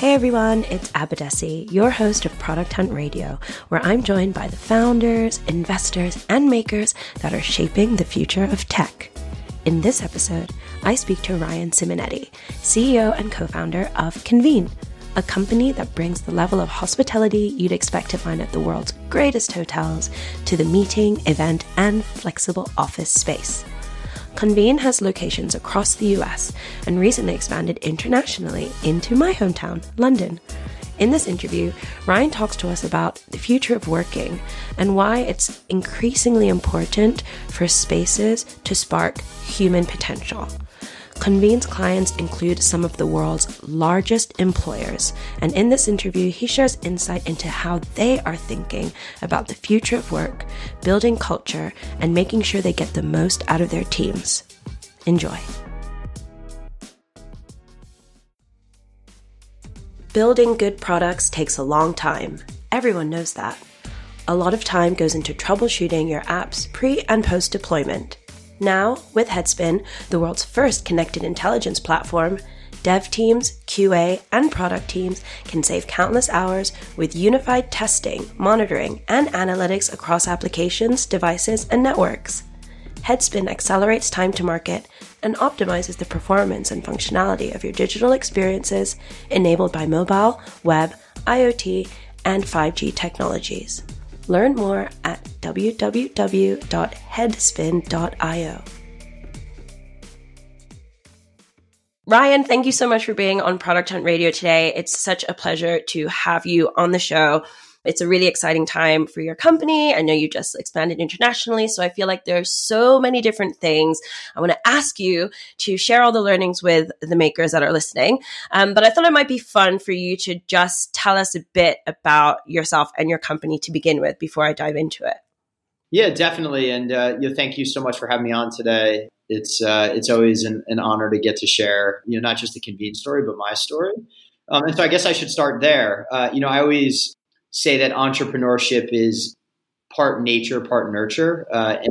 Hey everyone, it's Abadesi, your host of Product Hunt Radio, where I'm joined by the founders, investors, and makers that are shaping the future of tech. In this episode, I speak to Ryan Simonetti, CEO and co-founder of Convene, a company that brings the level of hospitality you'd expect to find at the world's greatest hotels to the meeting, event, and flexible office space. Convene has locations across the US and recently expanded internationally into my hometown, London. In this interview, Ryan talks to us about the future of working and why it's increasingly important for spaces to spark human potential. Convene's clients include some of the world's largest employers, and in this interview, he shares insight into how they are thinking about the future of work, building culture, and making sure they get the most out of their teams. Enjoy. Building good products takes a long time. Everyone knows that. A lot of time goes into troubleshooting your apps pre- and post-deployment. Now, with Headspin, the world's first connected intelligence platform, dev teams, QA, and product teams can save countless hours with unified testing, monitoring, and analytics across applications, devices, and networks. Headspin accelerates time to market and optimizes the performance and functionality of your digital experiences enabled by mobile, web, IoT, and 5G technologies. Learn more at www.headspin.io. Ryan, thank you so much for being on Product Hunt Radio today. It's such a pleasure to have you on the show. It's a really exciting time for your company. I know you just expanded internationally, so I feel like there's so many different things. I want to ask you to share all the learnings with the makers that are listening. But I thought it might be fun for you to just tell us a bit about yourself and your company to begin with before I dive into it. Yeah, definitely. And thank you so much for having me on today. It's always an honor to get to share, not just the Convene story, but my story. And so I guess I should start there. I always say that entrepreneurship is part nature, part nurture. And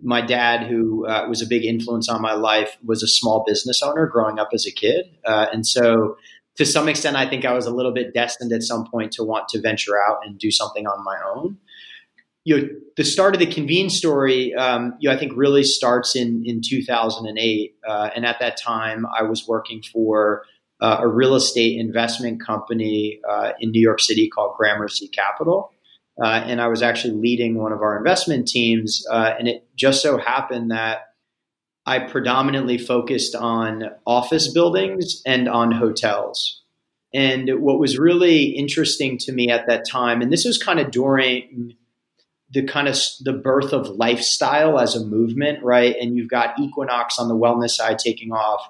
my dad, who was a big influence on my life, was a small business owner growing up as a kid. And so to some extent, I think I was a little bit destined at some point to want to venture out and do something on my own. The start of the Convene story, I think really starts in 2008. And at that time, I was working for a real estate investment company in New York City called Gramercy Capital. And I was actually leading one of our investment teams. And it just so happened that I predominantly focused on office buildings and on hotels. And what was really interesting to me at that time, and this was kind of during the birth of lifestyle as a movement, right? And you've got Equinox on the wellness side taking off.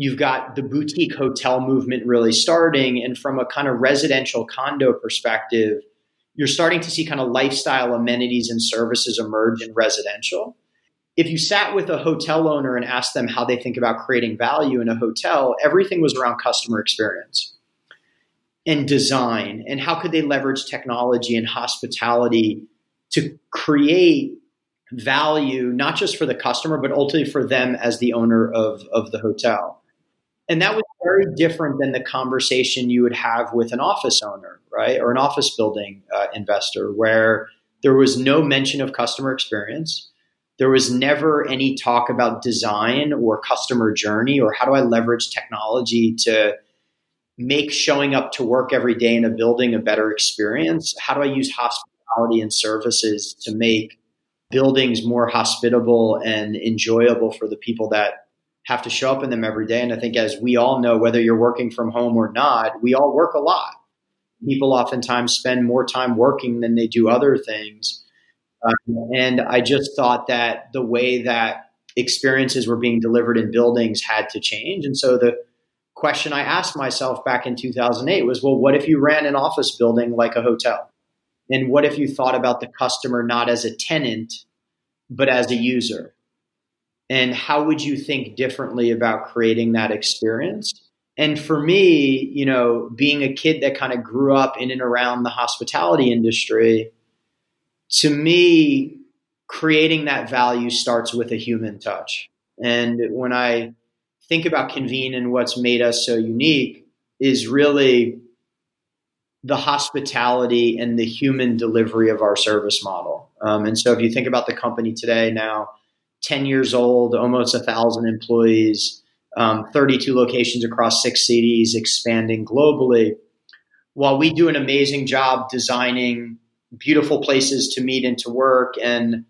You've got the boutique hotel movement really starting. And from a kind of residential condo perspective, you're starting to see kind of lifestyle amenities and services emerge in residential. If you sat with a hotel owner and asked them how they think about creating value in a hotel, everything was around customer experience and design and how could they leverage technology and hospitality to create value, not just for the customer, but ultimately for them as the owner of the hotel. And that was very different than the conversation you would have with an office owner, right? Or an office building investor, where there was no mention of customer experience. There was never any talk about design or customer journey or how do I leverage technology to make showing up to work every day in a building a better experience. How do I use hospitality and services to make buildings more hospitable and enjoyable for the people that have to show up in them every day. And I think as we all know, whether you're working from home or not, we all work a lot. People oftentimes spend more time working than they do other things. And I just thought that the way that experiences were being delivered in buildings had to change. And so the question I asked myself back in 2008 was, well, what if you ran an office building like a hotel? And what if you thought about the customer not as a tenant, but as a user? And how would you think differently about creating that experience? And for me, being a kid that kind of grew up in and around the hospitality industry, to me, creating that value starts with a human touch. And when I think about Convene and what's made us so unique, is really the hospitality and the human delivery of our service model. And so if you think about the company today, now 10 years old, almost 1,000 employees, 32 locations across 6 cities, expanding globally. While we do an amazing job designing beautiful places to meet and to work, and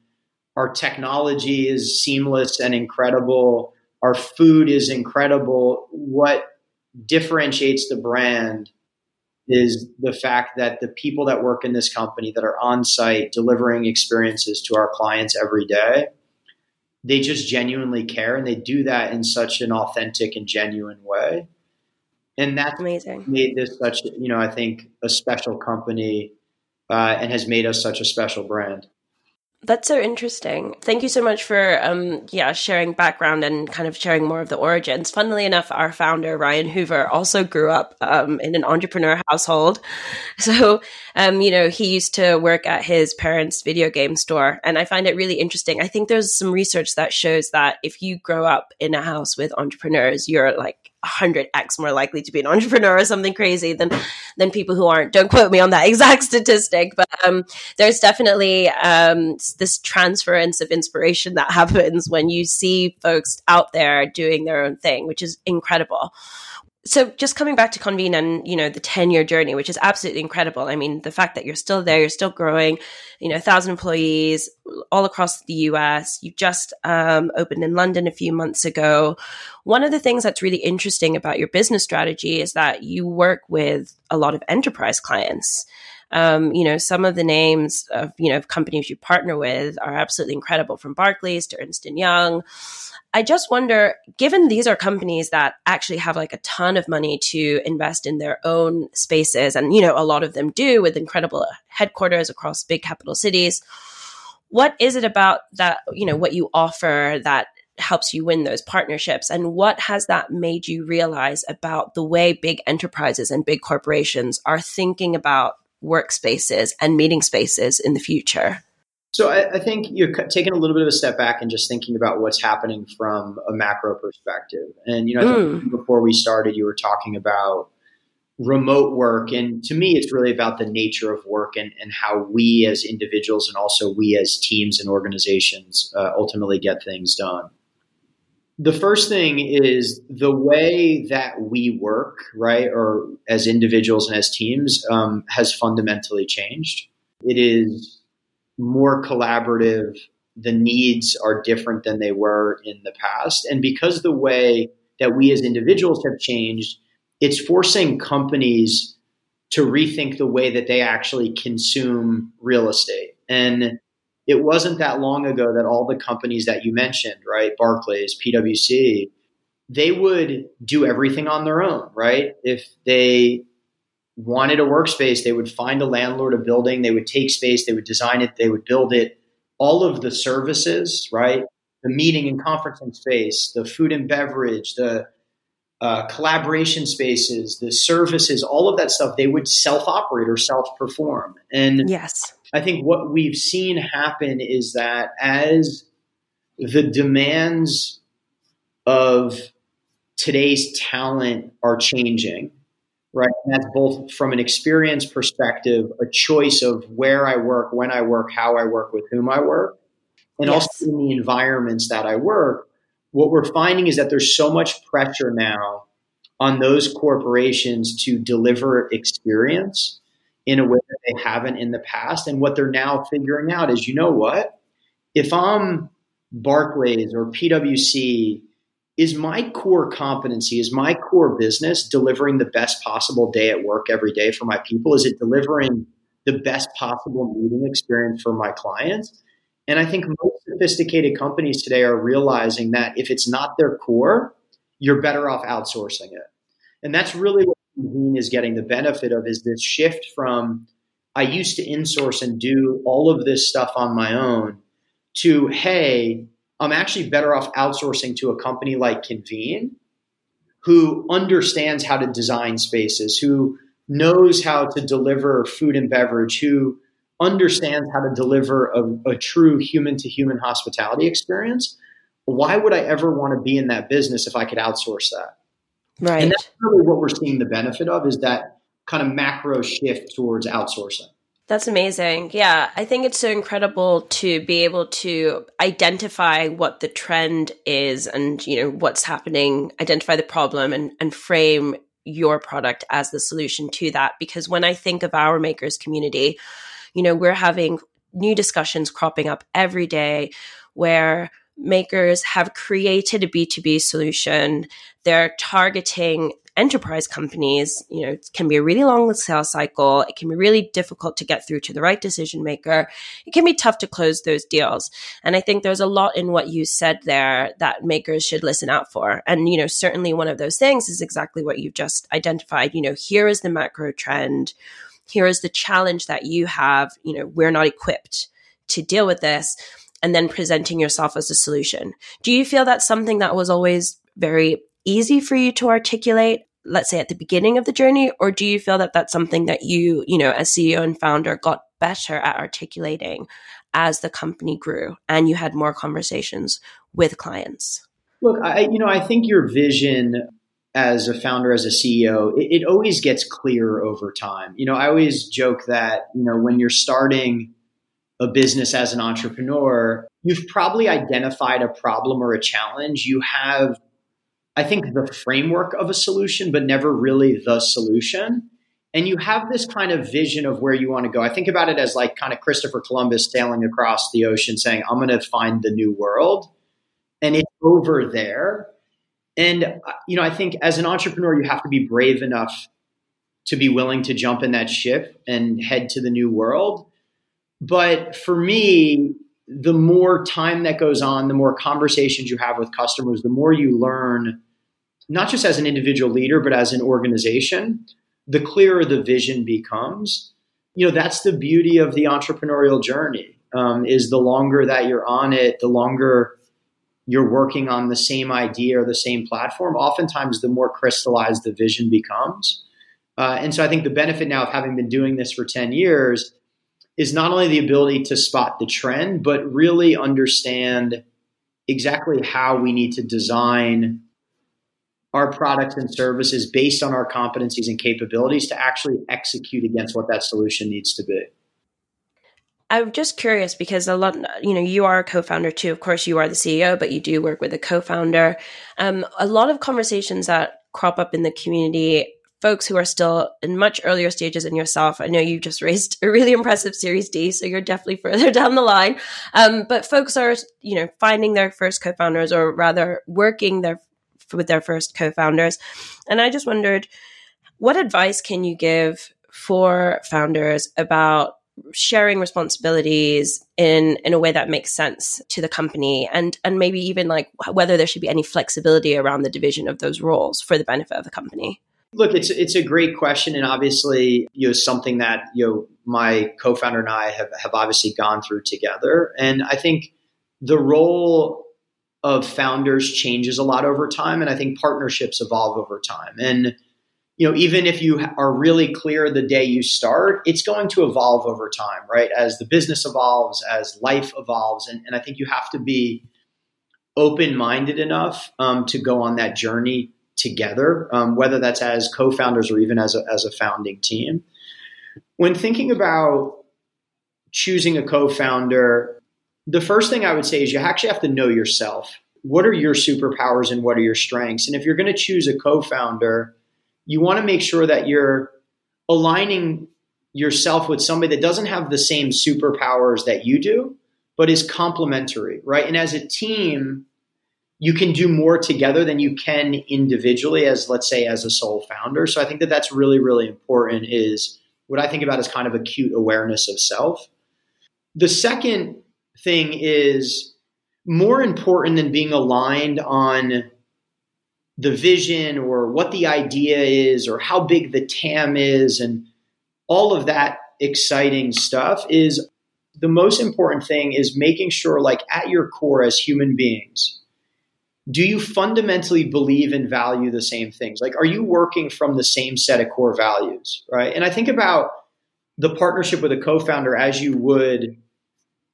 our technology is seamless and incredible, our food is incredible, what differentiates the brand is the fact that the people that work in this company that are on site delivering experiences to our clients every day, they just genuinely care, and they do that in such an authentic and genuine way. And that's amazing. Made this such, I think, a special company and has made us such a special brand. That's so interesting. Thank you so much for sharing background and kind of sharing more of the origins. Funnily enough, our founder, Ryan Hoover, also grew up in an entrepreneur household. So, he used to work at his parents' video game store. And I find it really interesting. I think there's some research that shows that if you grow up in a house with entrepreneurs, you're like 100x more likely to be an entrepreneur or something crazy than people who aren't. Don't quote me on that exact statistic, but there's definitely this transference of inspiration that happens when you see folks out there doing their own thing, which is incredible. So just coming back to Convene and, the 10-year journey, which is absolutely incredible. I mean, the fact that you're still there, you're still growing, 1,000 employees all across the US. You just opened in London a few months ago. One of the things that's really interesting about your business strategy is that you work with a lot of enterprise clients. Some of the names of, companies you partner with are absolutely incredible, from Barclays to Ernst & Young. I just wonder, given these are companies that actually have like a ton of money to invest in their own spaces, and, a lot of them do, with incredible headquarters across big capital cities, what is it about that, what you offer that helps you win those partnerships? And what has that made you realize about the way big enterprises and big corporations are thinking about workspaces and meeting spaces in the future? So I think you're taking a little bit of a step back and just thinking about what's happening from a macro perspective. And, I think before we started, you were talking about remote work. And to me, it's really about the nature of work and how we as individuals and also we as teams and organizations ultimately get things done. The first thing is the way that we work, right, or as individuals and as teams, has fundamentally changed. It is more collaborative. The needs are different than they were in the past. And because the way that we as individuals have changed, it's forcing companies to rethink the way that they actually consume real estate. And it wasn't that long ago that all the companies that you mentioned, right, Barclays, PwC, they would do everything on their own, right? If they wanted a workspace, they would find a landlord, a building, they would take space, they would design it, they would build it. All of the services, right, the meeting and conferencing space, the food and beverage, the collaboration spaces, the services, all of that stuff, they would self-operate or self-perform. And yes, I think what we've seen happen is that as the demands of today's talent are changing, right? And that's both from an experience perspective, a choice of where I work, when I work, how I work, with whom I work, and yes, also in the environments that I work. What we're finding is that there's so much pressure now on those corporations to deliver experience in a way that they haven't in the past. And what they're now figuring out is, you know what? If I'm Barclays or PwC, is my core competency, is my core business delivering the best possible day at work every day for my people? Is it delivering the best possible meeting experience for my clients? And I think most sophisticated companies today are realizing that if it's not their core, you're better off outsourcing it. And that's really what Convene is getting the benefit of, is this shift from I used to insource and do all of this stuff on my own to, hey, I'm actually better off outsourcing to a company like Convene, who understands how to design spaces, who knows how to deliver food and beverage, who understands how to deliver a true human-to-human hospitality experience. Why would I ever want to be in that business if I could outsource that? Right. And that's really what we're seeing the benefit of, is that kind of macro shift towards outsourcing. That's amazing. Yeah. I think it's so incredible to be able to identify what the trend is and, you know, what's happening, identify the problem and frame your product as the solution to that. Because when I think of our makers community, you know, we're having new discussions cropping up every day where makers have created a B2B solution. They're targeting enterprise companies. You know, it can be a really long sales cycle. It can be really difficult to get through to the right decision maker. It can be tough to close those deals. And I think there's a lot in what you said there that makers should listen out for. And, you know, certainly one of those things is exactly what you've just identified. You know, here is the macro trend. Here is the challenge that you have. You know, we're not equipped to deal with this. And then presenting yourself as a solution. Do you feel that's something that was always very easy for you to articulate, let's say at the beginning of the journey? Or do you feel that that's something that you know, as CEO and founder got better at articulating as the company grew and you had more conversations with clients? Look, I think your vision as a founder, as a CEO, it always gets clearer over time. You know, I always joke that, you know, when you're starting a business as an entrepreneur, you've probably identified a problem or a challenge. You have, I think, the framework of a solution, but never really the solution. And you have this kind of vision of where you want to go. I think about it as like kind of Christopher Columbus sailing across the ocean saying, I'm going to find the new world. And it's over there. And, you know, I think as an entrepreneur, you have to be brave enough to be willing to jump in that ship and head to the new world. But for me, the more time that goes on, the more conversations you have with customers, the more you learn, not just as an individual leader, but as an organization, the clearer the vision becomes. You know, that's the beauty of the entrepreneurial journey, is the longer that you're on it, the longer you're working on the same idea or the same platform, oftentimes the more crystallized the vision becomes. And so I think the benefit now of having been doing this for 10 years is not only the ability to spot the trend, but really understand exactly how we need to design our products and services based on our competencies and capabilities to actually execute against what that solution needs to be. I'm just curious because a lot, you know, you are a co-founder too. Of course, you are the CEO, but you do work with a co-founder. A lot of conversations that crop up in the community, folks who are still in much earlier stages than yourself. I know you just raised a really impressive Series D, so you're definitely further down the line. But folks are, you know, finding their first co-founders, or rather working with their first co-founders. And I just wondered, what advice can you give for founders about sharing responsibilities in a way that makes sense to the company, and maybe even like whether there should be any flexibility around the division of those roles for the benefit of the company? Look, it's a great question. And obviously, you know, something that, you know, my co-founder and I have obviously gone through together. And I think the role of founders changes a lot over time. And I think partnerships evolve over time. And, you know, even if you are really clear the day you start, it's going to evolve over time, right? As the business evolves, as life evolves. And I think you have to be open-minded enough to go on that journey together, whether that's as co-founders or even as a founding team. When thinking about choosing a co-founder, the first thing I would say is you actually have to know yourself. What are your superpowers and what are your strengths? And if you're going to choose a co-founder, you want to make sure that you're aligning yourself with somebody that doesn't have the same superpowers that you do, but is complementary, right? And as a team, you can do more together than you can individually as, let's say, as a sole founder. So I think that that's really, really important, is what I think about as kind of acute awareness of self. The second thing is more important than being aligned on the vision or what the idea is or how big the TAM is and all of that exciting stuff is the most important thing is making sure, like, at your core as human beings, do you fundamentally believe and value the same things? Like, are you working from the same set of core values, right? And I think about the partnership with a co-founder as you would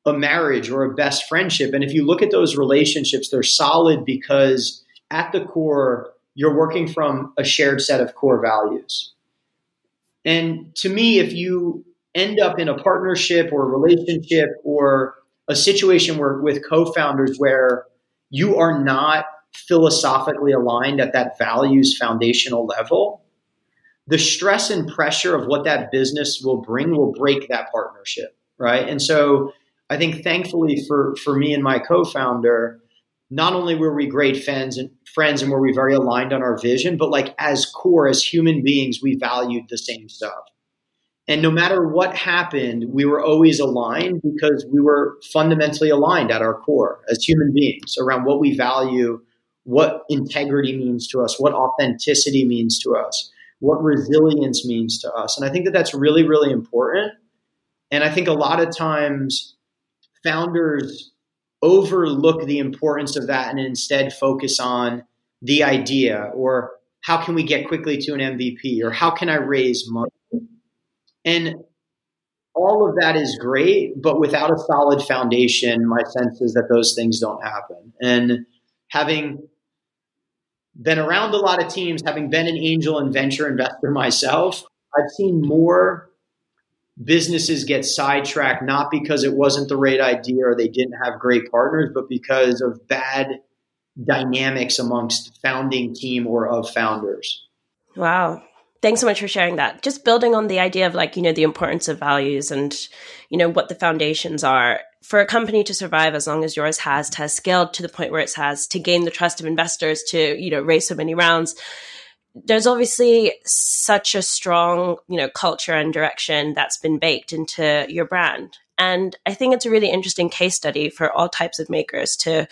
a marriage or a best friendship. And if you look at those relationships, they're solid because at the core, you're working from a shared set of core values. And to me, if you end up in a partnership or a relationship or a situation where, with co-founders where you are not philosophically aligned at that values foundational level, the stress and pressure of what that business will bring will break that partnership, right? And so I think thankfully for me and my co-founder, not only were we great friends and were we very aligned on our vision, but like as core, as human beings, we valued the same stuff. And no matter what happened, we were always aligned because we were fundamentally aligned at our core as human beings around what we value, what integrity means to us, what authenticity means to us, what resilience means to us. And I think that that's really, really important. And I think a lot of times founders overlook the importance of that and instead focus on the idea or how can we get quickly to an MVP or how can I raise money? And all of that is great, but without a solid foundation, my sense is that those things don't happen. And having been around a lot of teams, having been an angel and venture investor myself, I've seen more businesses get sidetracked, not because it wasn't the right idea or they didn't have great partners, but because of bad dynamics amongst founding team or of founders. Wow. Thanks so much for sharing that. Just building on the idea of like, you know, the importance of values and, you know, what the foundations are. For a company to survive as long as yours has to have scaled to the point where it has to gain the trust of investors to, you know, raise so many rounds, there's obviously such a strong, you know, culture and direction that's been baked into your brand. And I think it's a really interesting case study for all types of makers to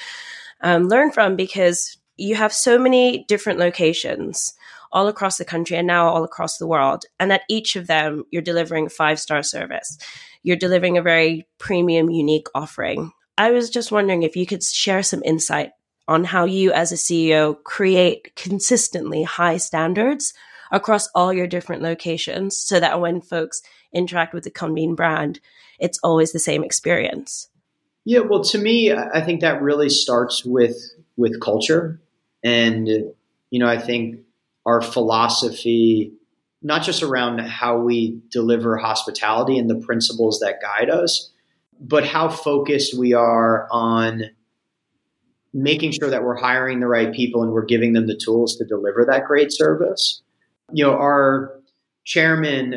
learn from, because you have so many different locations all across the country and now all across the world. And at each of them, you're delivering 5-star service. You're delivering a very premium, unique offering. I was just wondering if you could share some insight on how you as a CEO create consistently high standards across all your different locations so that when folks interact with the Convene brand, it's always the same experience. Yeah, well, to me, I think that really starts with culture. And, you know, I think our philosophy, not just around how we deliver hospitality and the principles that guide us, but how focused we are on making sure that we're hiring the right people and we're giving them the tools to deliver that great service. You know, our chairman,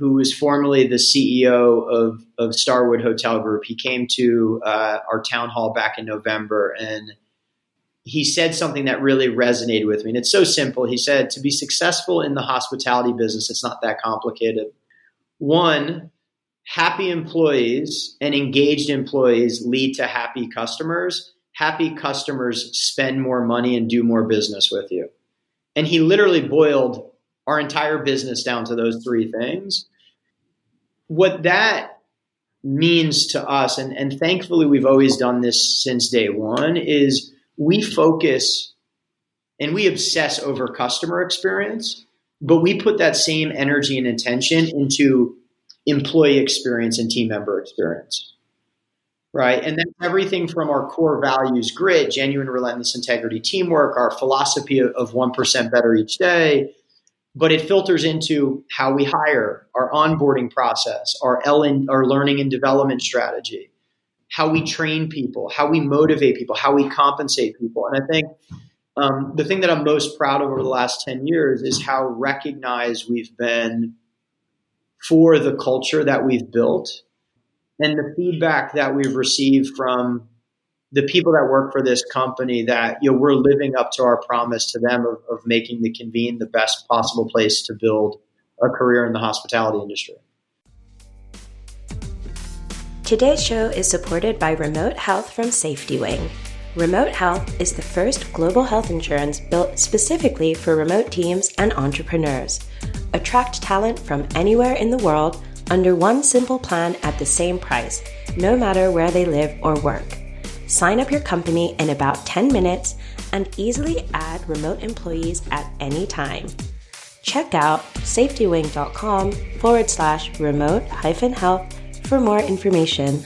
who was formerly the CEO of Starwood Hotel Group, he came to our town hall back in November and he said something that really resonated with me. And it's so simple. He said, to be successful in the hospitality business, it's not that complicated. One, happy employees and engaged employees lead to happy customers. Happy customers spend more money and do more business with you. And he literally boiled our entire business down to those three things. What that means to us, and thankfully we've always done this since day one, is we focus and we obsess over customer experience, but we put that same energy and attention into employee experience and team member experience. Right. And that's everything from our core values grid, genuine, relentless integrity, teamwork, our philosophy of 1% better each day. But it filters into how we hire, our onboarding process, our learning and development strategy, how we train people, how we motivate people, how we compensate people. And I think the thing that I'm most proud of over the last 10 years is how recognized we've been for the culture that we've built. And the feedback that we've received from the people that work for this company that, you know, we're living up to our promise to them of making the Convene the best possible place to build a career in the hospitality industry. Today's show is supported by Remote Health from Safety Wing. Remote Health is the first global health insurance built specifically for remote teams and entrepreneurs. Attract talent from anywhere in the world under one simple plan at the same price, no matter where they live or work. Sign up your company in about 10 minutes and easily add remote employees at any time. Check out safetywing.com/remote-health for more information.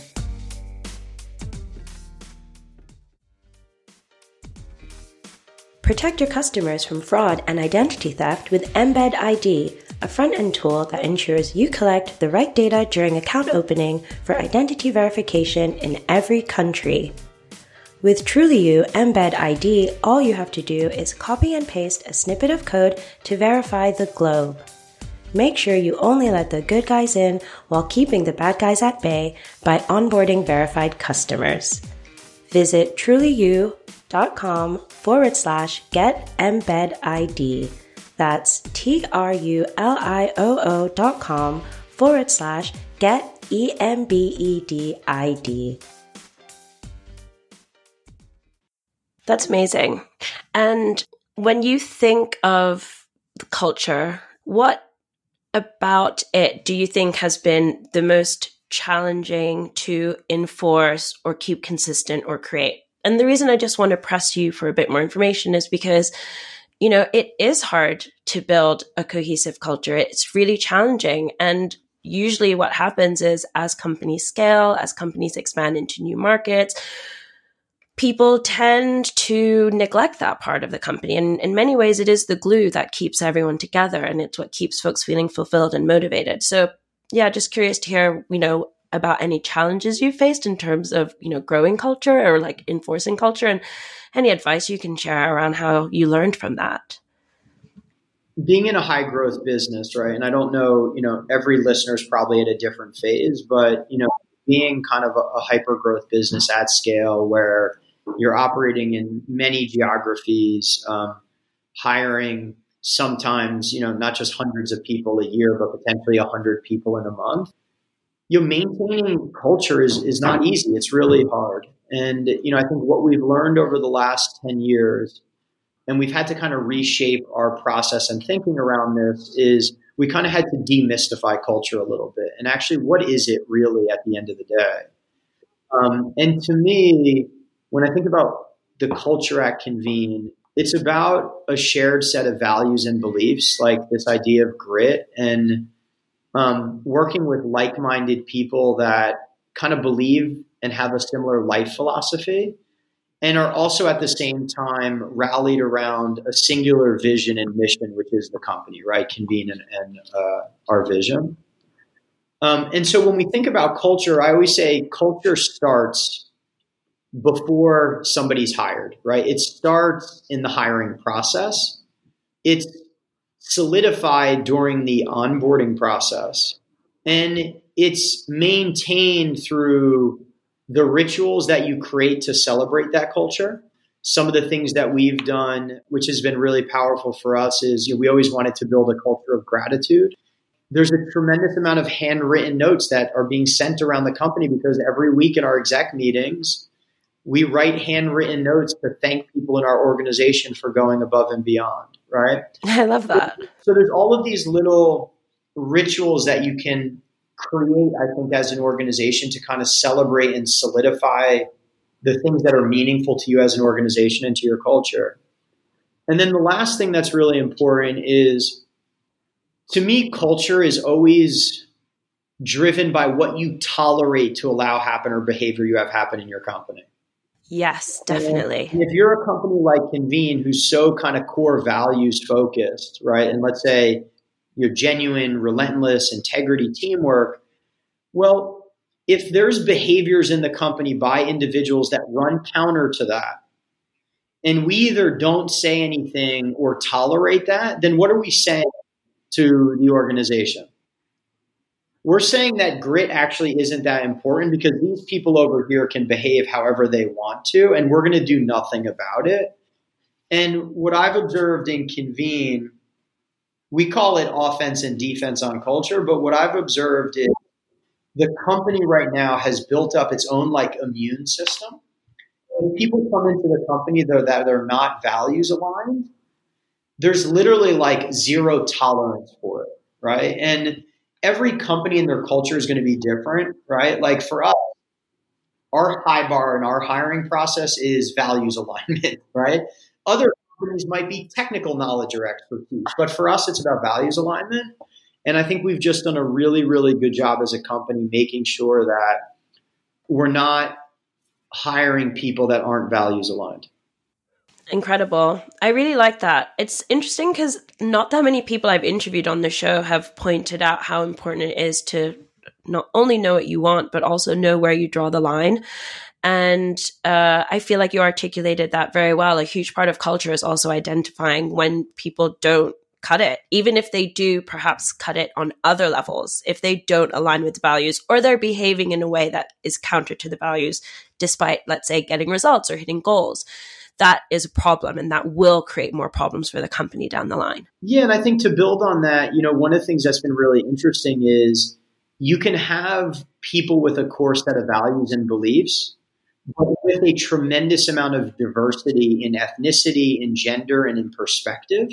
Protect your customers from fraud and identity theft with Embed ID, a front-end tool that ensures you collect the right data during account opening for identity verification in every country. With TrulyU Embed ID, all you have to do is copy and paste a snippet of code to verify the globe. Make sure you only let the good guys in while keeping the bad guys at bay by onboarding verified customers. Visit trulyu.com/get embed ID. That's TRULIOO.com/get embed ID. That's amazing. And when you think of the culture, what about it do you think has been the most challenging to enforce or keep consistent or create? And the reason I just want to press you for a bit more information is because, you know, it is hard to build a cohesive culture. It's really challenging. And usually what happens is as companies scale, as companies expand into new markets, people tend to neglect that part of the company. And in many ways, it is the glue that keeps everyone together. And it's what keeps folks feeling fulfilled and motivated. So yeah, just curious to hear, you know, about any challenges you faced in terms of, you know, growing culture or like enforcing culture, and any advice you can share around how you learned from that. Being in a high growth business, right? And I don't know, you know, every listener is probably at a different phase, but, you know, being kind of a hyper growth business at scale where you're operating in many geographies, hiring sometimes, you know, not just hundreds of people a year, but potentially 100 people in a month. You know, maintaining culture is not easy. It's really hard. And, you know, I think what we've learned over the last 10 years, and we've had to kind of reshape our process and thinking around this, is we kind of had to demystify culture a little bit. And actually, what is it really at the end of the day? And to me, when I think about the culture at Convene, it's about a shared set of values and beliefs, like this idea of grit and working with like-minded people that kind of believe and have a similar life philosophy and are also at the same time rallied around a singular vision and mission, which is the company, right? Convene and our vision. And so when we think about culture, I always say culture starts before somebody's hired, right? It starts in the hiring process. It's solidified during the onboarding process, and it's maintained through the rituals that you create to celebrate that culture. Some of the things that we've done, which has been really powerful for us, is, you know, we always wanted to build a culture of gratitude. There's a tremendous amount of handwritten notes that are being sent around the company because every week in our exec meetings, we write handwritten notes to thank people in our organization for going above and beyond, right? I love that. So there's all of these little rituals that you can create, I think, as an organization to kind of celebrate and solidify the things that are meaningful to you as an organization and to your culture. And then the last thing that's really important is, to me, culture is always driven by what you tolerate to allow happen or behavior you have happen in your company. Yes, definitely. And if you're a company like Convene, who's so kind of core values focused, right? And let's say you're genuine, relentless, integrity, teamwork. Well, if there's behaviors in the company by individuals that run counter to that, and we either don't say anything or tolerate that, then what are we saying to the organization? We're saying that grit actually isn't that important because these people over here can behave however they want to, and we're going to do nothing about it. And what I've observed in Convene, we call it offense and defense on culture, but what I've observed is the company right now has built up its own like immune system. When people come into the company though that are not values aligned, there's literally like zero tolerance for it, right? And every company and their culture is going to be different, right? Like for us, our high bar in our hiring process is values alignment, right? Other companies might be technical knowledge or expertise, but for us, it's about values alignment. And I think we've just done a really, really good job as a company making sure that we're not hiring people that aren't values aligned. incredible. I really like that. It's interesting because not that many people I've interviewed on the show have pointed out how important it is to not only know what you want, but also know where you draw the line. And I feel like you articulated that very well. A huge part of culture is also identifying when people don't cut it, even if they do perhaps cut it on other levels, if they don't align with the values or they're behaving in a way that is counter to the values, despite, let's say, getting results or hitting goals. That is a problem, and that will create more problems for the company down the line. Yeah, and I think to build on that, you know, one of the things that's been really interesting is you can have people with a core set of values and beliefs, but with a tremendous amount of diversity in ethnicity, in gender, and in perspective,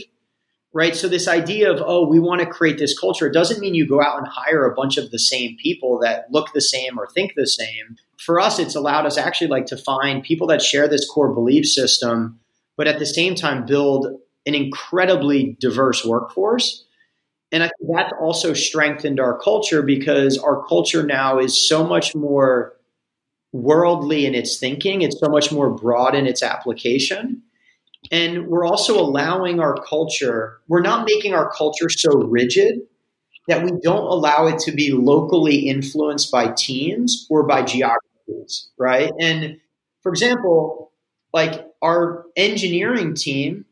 right? So this idea of, oh, we want to create this culture, it doesn't mean you go out and hire a bunch of the same people that look the same or think the same. For us, it's allowed us actually like to find people that share this core belief system, but at the same time build an incredibly diverse workforce. And I think that's also strengthened our culture, because our culture now is so much more worldly in its thinking. It's so much more broad in its application. And we're also allowing our culture, we're not making our culture so rigid that we don't allow it to be locally influenced by teams or by geographies, right? And for example, like our engineering team,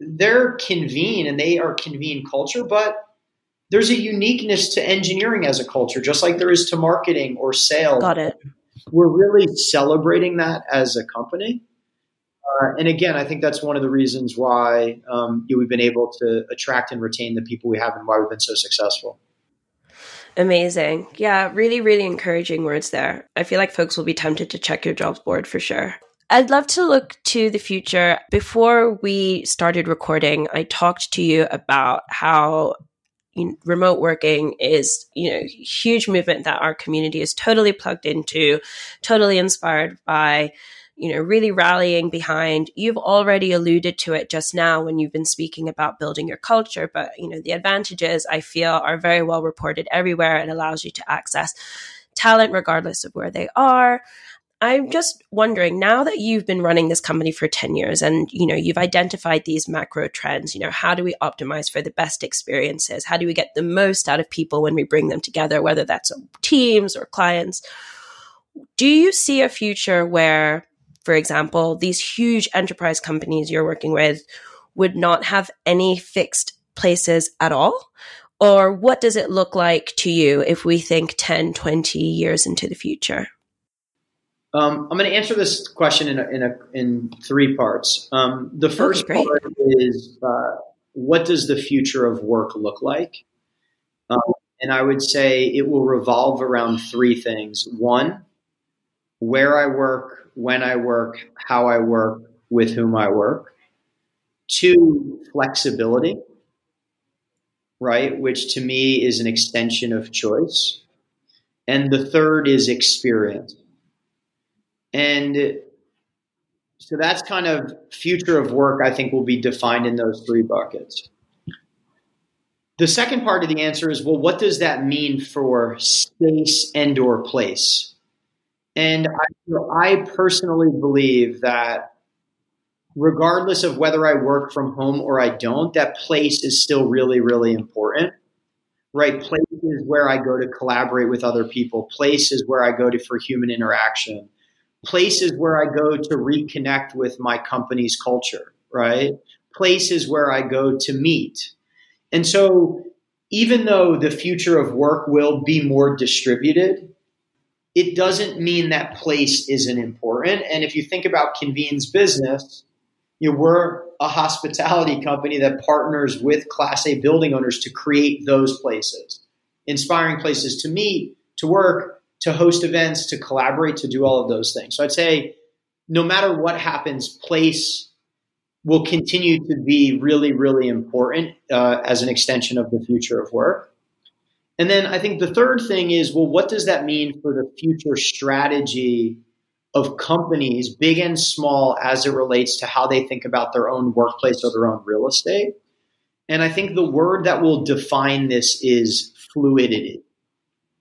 they're Convene and they are Convene culture, but there's a uniqueness to engineering as a culture, just like there is to marketing or sales. Got it. We're really celebrating that as a company. And again, I think that's one of the reasons why we've been able to attract and retain the people we have and why we've been so successful. Amazing. Yeah, really, really encouraging words there. I feel like folks will be tempted to check your jobs board for sure. I'd love to look to the future. Before we started recording, I talked to you about how remote working is, huge movement that our community is totally plugged into, totally inspired by, really rallying behind. You've already alluded to it just now when you've been speaking about building your culture, but, the advantages I feel are very well reported everywhere. It allows you to access talent regardless of where they are. I'm just wondering, now that you've been running this company for 10 years and, you've identified these macro trends, how do we optimize for the best experiences? How do we get the most out of people when we bring them together, whether that's teams or clients? Do you see a future where, for example, these huge enterprise companies you're working with would not have any fixed places at all? Or what does it look like to you if we think 10, 20 years into the future? I'm going to answer this question in three parts. The first part is what does the future of work look like? And I would say it will revolve around three things. One, where I work, when I work, how I work, with whom I work. Two, flexibility, right? Which to me is an extension of choice. And the third is experience. And so that's kind of future of work, I think, will be defined in those three buckets. The second part of the answer is, well, what does that mean for space and or place? And I personally believe that regardless of whether I work from home or I don't, that place is still really, really important. Right? Place is where I go to collaborate with other people. Place is where I go to for human interaction. Places where I go to reconnect with my company's culture, right? Places where I go to meet. And so even though the future of work will be more distributed, it doesn't mean that place isn't important. And if you think about Convene's business, we're a hospitality company that partners with Class A building owners to create those places, inspiring places to meet, to work, to host events, to collaborate, to do all of those things. So I'd say no matter what happens, place will continue to be really, really important as an extension of the future of work. And then I think the third thing is, well, what does that mean for the future strategy of companies, big and small, as it relates to how they think about their own workplace or their own real estate? And I think the word that will define this is fluidity.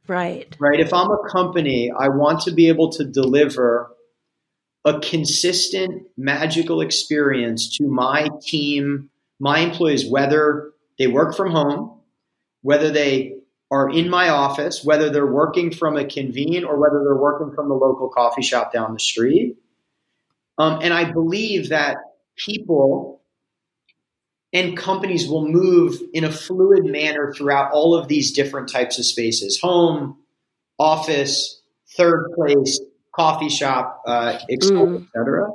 Right. If I'm a company, I want to be able to deliver a consistent, magical experience to my team, my employees, whether they work from home, whether they are in my office, whether they're working from a Convene or whether they're working from the local coffee shop down the street. And I believe that people and companies will move in a fluid manner throughout all of these different types of spaces: home, office, third place, coffee shop, et cetera.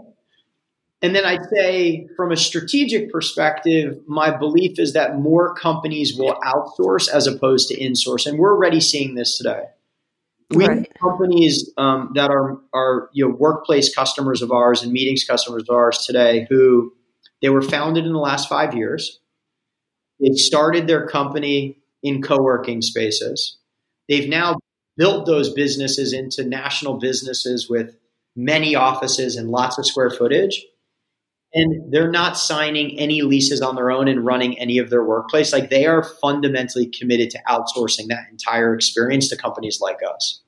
And then I'd say from a strategic perspective, my belief is that more companies will outsource as opposed to insource. And we're already seeing this today. We have companies that are workplace customers of ours and meetings customers of ours today who they were founded in the last 5 years. They started their company in co-working spaces. They've now built those businesses into national businesses with many offices and lots of square footage. And they're not signing any leases on their own and running any of their workplace. Like, they are fundamentally committed to outsourcing that entire experience to companies like us.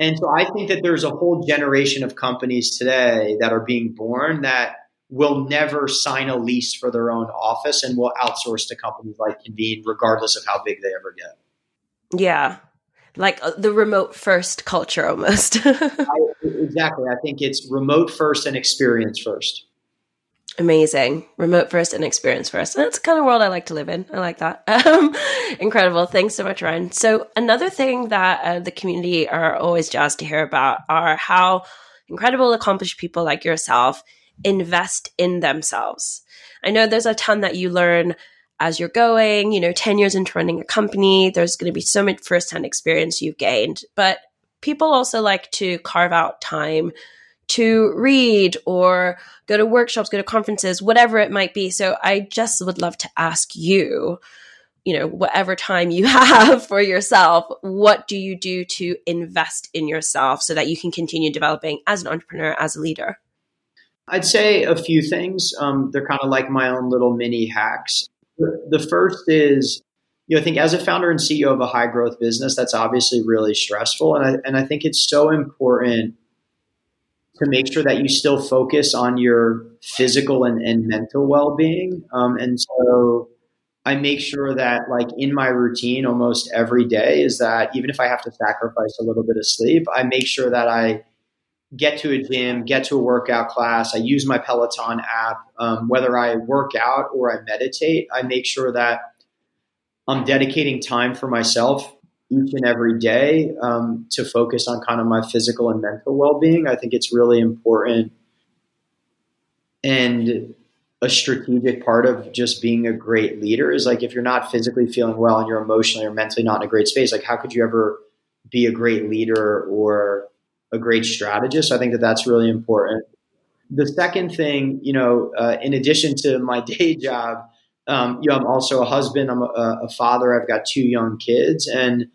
And so I think that there's a whole generation of companies today that are being born that will never sign a lease for their own office and will outsource to companies like Convene, regardless of how big they ever get. Yeah. Like the remote first culture almost. Exactly. I think it's remote first and experience first. Amazing. Remote first and experience first. That's the kind of world I like to live in. I like that. Incredible. Thanks so much, Ryan. So another thing that the community are always jazzed to hear about are how incredible accomplished people like yourself invest in themselves. I know there's a ton that you learn as you're going, 10 years into running a company, there's going to be so much firsthand experience you've gained. But people also like to carve out time to read or go to workshops, go to conferences, whatever it might be. So I just would love to ask you, whatever time you have for yourself, what do you do to invest in yourself so that you can continue developing as an entrepreneur, as a leader? I'd say a few things. They're kind of like my own little mini hacks. The first is, I think as a founder and CEO of a high growth business, that's obviously really stressful. And I think it's so important to make sure that you still focus on your physical and mental well-being. And so I make sure that like in my routine almost every day is that even if I have to sacrifice a little bit of sleep, I make sure that I get to a gym, get to a workout class. I use my Peloton app. Whether I work out or I meditate, I make sure that I'm dedicating time for myself each and every day to focus on kind of my physical and mental well-being. I think it's really important and a strategic part of just being a great leader is like if you're not physically feeling well and you're emotionally or mentally not in a great space, like how could you ever be a great leader or a great strategist? I think that that's really important. The second thing, in addition to my day job, I'm also a husband, I'm a father, I've got 2 young kids, and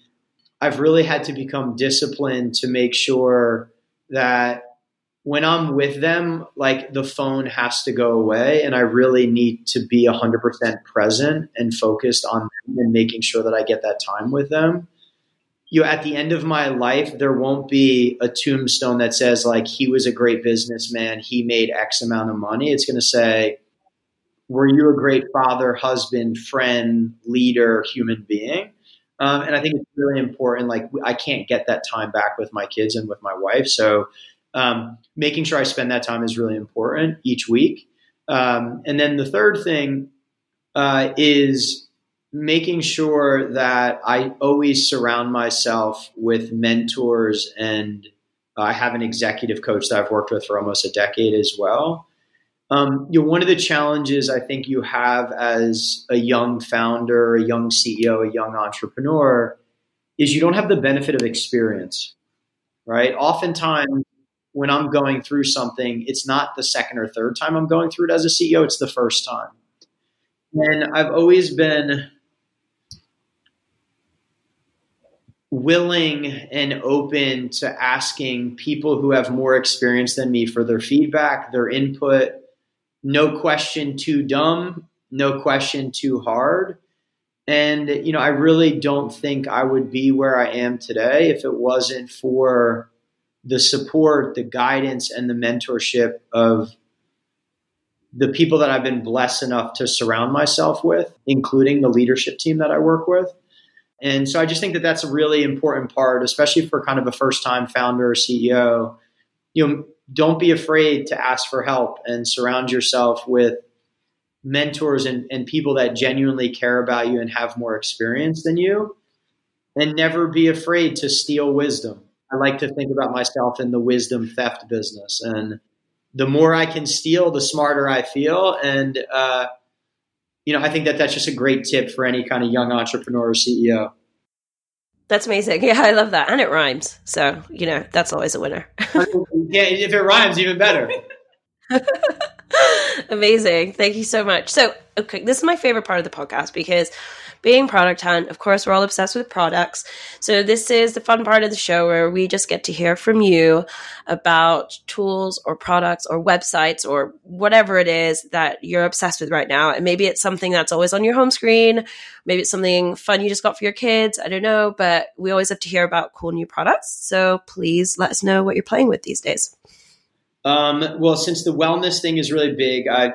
I've really had to become disciplined to make sure that when I'm with them, like the phone has to go away and I really need to be 100% present and focused on them and making sure that I get that time with them. At the end of my life, there won't be a tombstone that says like, he was a great businessman, he made X amount of money. It's going to say, were you a great father, husband, friend, leader, human being? And I think it's really important. Like I can't get that time back with my kids and with my wife. So making sure I spend that time is really important each week. And then the third thing is making sure that I always surround myself with mentors, and I have an executive coach that I've worked with for almost a decade as well. One of the challenges I think you have as a young founder, a young CEO, a young entrepreneur is you don't have the benefit of experience, right? Oftentimes when I'm going through something, it's not the second or third time I'm going through it as a CEO, it's the first time. And I've always been willing and open to asking people who have more experience than me for their feedback, their input. No question too dumb, no question too hard. And, I really don't think I would be where I am today if it wasn't for the support, the guidance, and the mentorship of the people that I've been blessed enough to surround myself with, including the leadership team that I work with. And so I just think that that's a really important part, especially for kind of a first-time founder or CEO. You know, don't be afraid to ask for help and surround yourself with mentors and people that genuinely care about you and have more experience than you. And never be afraid to steal wisdom. I like to think about myself in the wisdom theft business. And the more I can steal, the smarter I feel. And, you know, I think that that's just a great tip for any kind of young entrepreneur or CEO. That's amazing. Yeah, I love that. And it rhymes. So, you know, that's always a winner. Yeah, if it rhymes, even better. Amazing. Thank you so much. So, okay, this is my favorite part of the podcast because being Product Hunt, of course, we're all obsessed with products. So this is the fun part of the show where we just get to hear from you about tools or products or websites or whatever it is that you're obsessed with right now. And maybe it's something that's always on your home screen. Maybe it's something fun you just got for your kids. I don't know, but we always have to hear about cool new products. So please let us know what you're playing with these days. Well, since the wellness thing is really big, I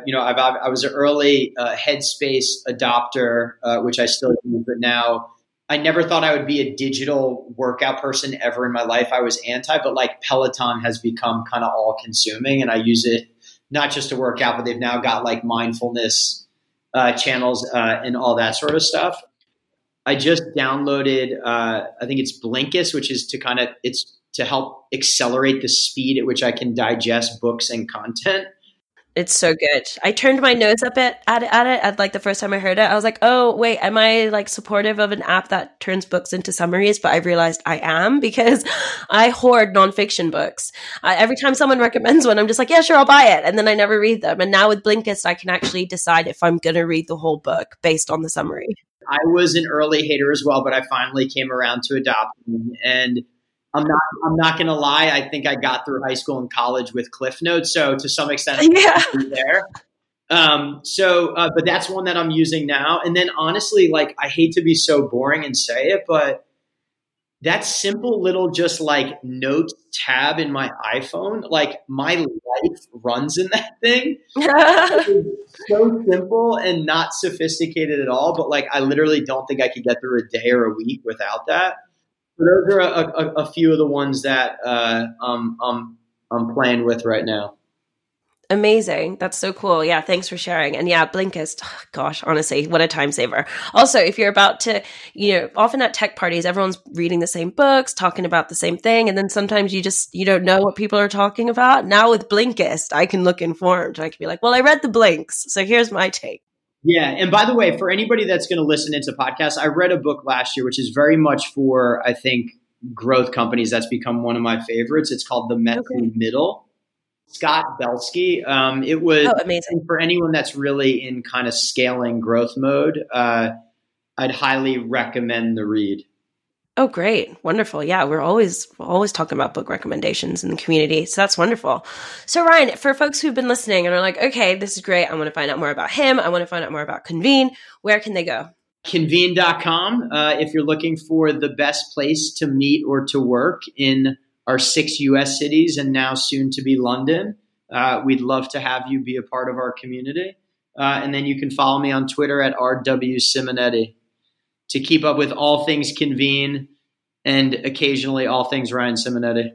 was an early Headspace adopter, which I still use, but now I never thought I would be a digital workout person ever in my life. I was anti, but like Peloton has become kind of all consuming and I use it not just to work out, but they've now got like mindfulness channels and all that sort of stuff. I just downloaded, I think it's Blinkist, which is to kind of, it's to help accelerate the speed at which I can digest books and content. It's so good. I turned my nose up at like the first time I heard it. I was like, oh, wait, am I like supportive of an app that turns books into summaries? But I realized I am because I hoard nonfiction books. Every time someone recommends one, I'm just like, yeah, sure, I'll buy it. And then I never read them. And now with Blinkist, I can actually decide if I'm going to read the whole book based on the summary. I was an early hater as well, but I finally came around to adopting, and I'm not going to lie. I think I got through high school and college with Cliff Notes. So to some extent, I'm there. But that's one that I'm using now. And then honestly, like, I hate to be so boring and say it, but that simple little, just like notes tab in my iPhone, like my life runs in that thing. It's so simple and not sophisticated at all. But like, I literally don't think I could get through a day or a week without that. Those are a few of the ones that I'm playing with right now. Amazing. That's so cool. Yeah, thanks for sharing. And yeah, Blinkist, oh, gosh, honestly, what a time saver. Also, if you're about to, you know, often at tech parties, everyone's reading the same books, talking about the same thing. And then sometimes you don't know what people are talking about. Now with Blinkist, I can look informed. I can be like, well, I read the blinks. So here's my take. Yeah. And by the way, for anybody that's going to listen into podcasts, I read a book last year, which is very much for, I think, growth companies. That's become one of my favorites. It's called The Messy Middle, Scott Belsky. It was amazing. For anyone that's really in kind of scaling growth mode, I'd highly recommend the read. Oh, great. Wonderful. Yeah. We're always talking about book recommendations in the community. So that's wonderful. So Ryan, for folks who've been listening and are like, okay, this is great. I want to find out more about him. I want to find out more about Convene. Where can they go? Convene.com. If you're looking for the best place to meet or to work in our 6 US cities and now soon to be London, we'd love to have you be a part of our community. And then you can follow me on Twitter at RW Simonetti. To keep up with all things Convene and occasionally all things Ryan Simonetti.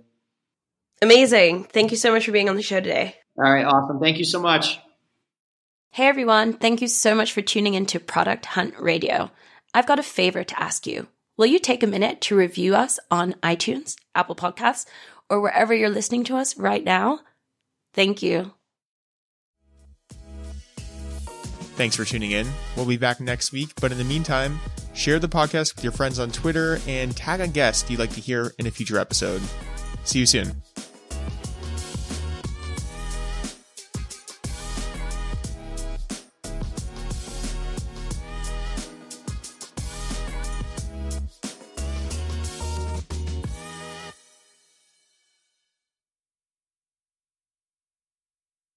Amazing. Thank you so much for being on the show today. All right. Awesome. Thank you so much. Hey, everyone. Thank you so much for tuning into Product Hunt Radio. I've got a favor to ask you. Will you take a minute to review us on iTunes, Apple Podcasts, or wherever you're listening to us right now? Thank you. Thanks for tuning in. We'll be back next week. But in the meantime, share the podcast with your friends on Twitter and tag a guest you'd like to hear in a future episode. See you soon.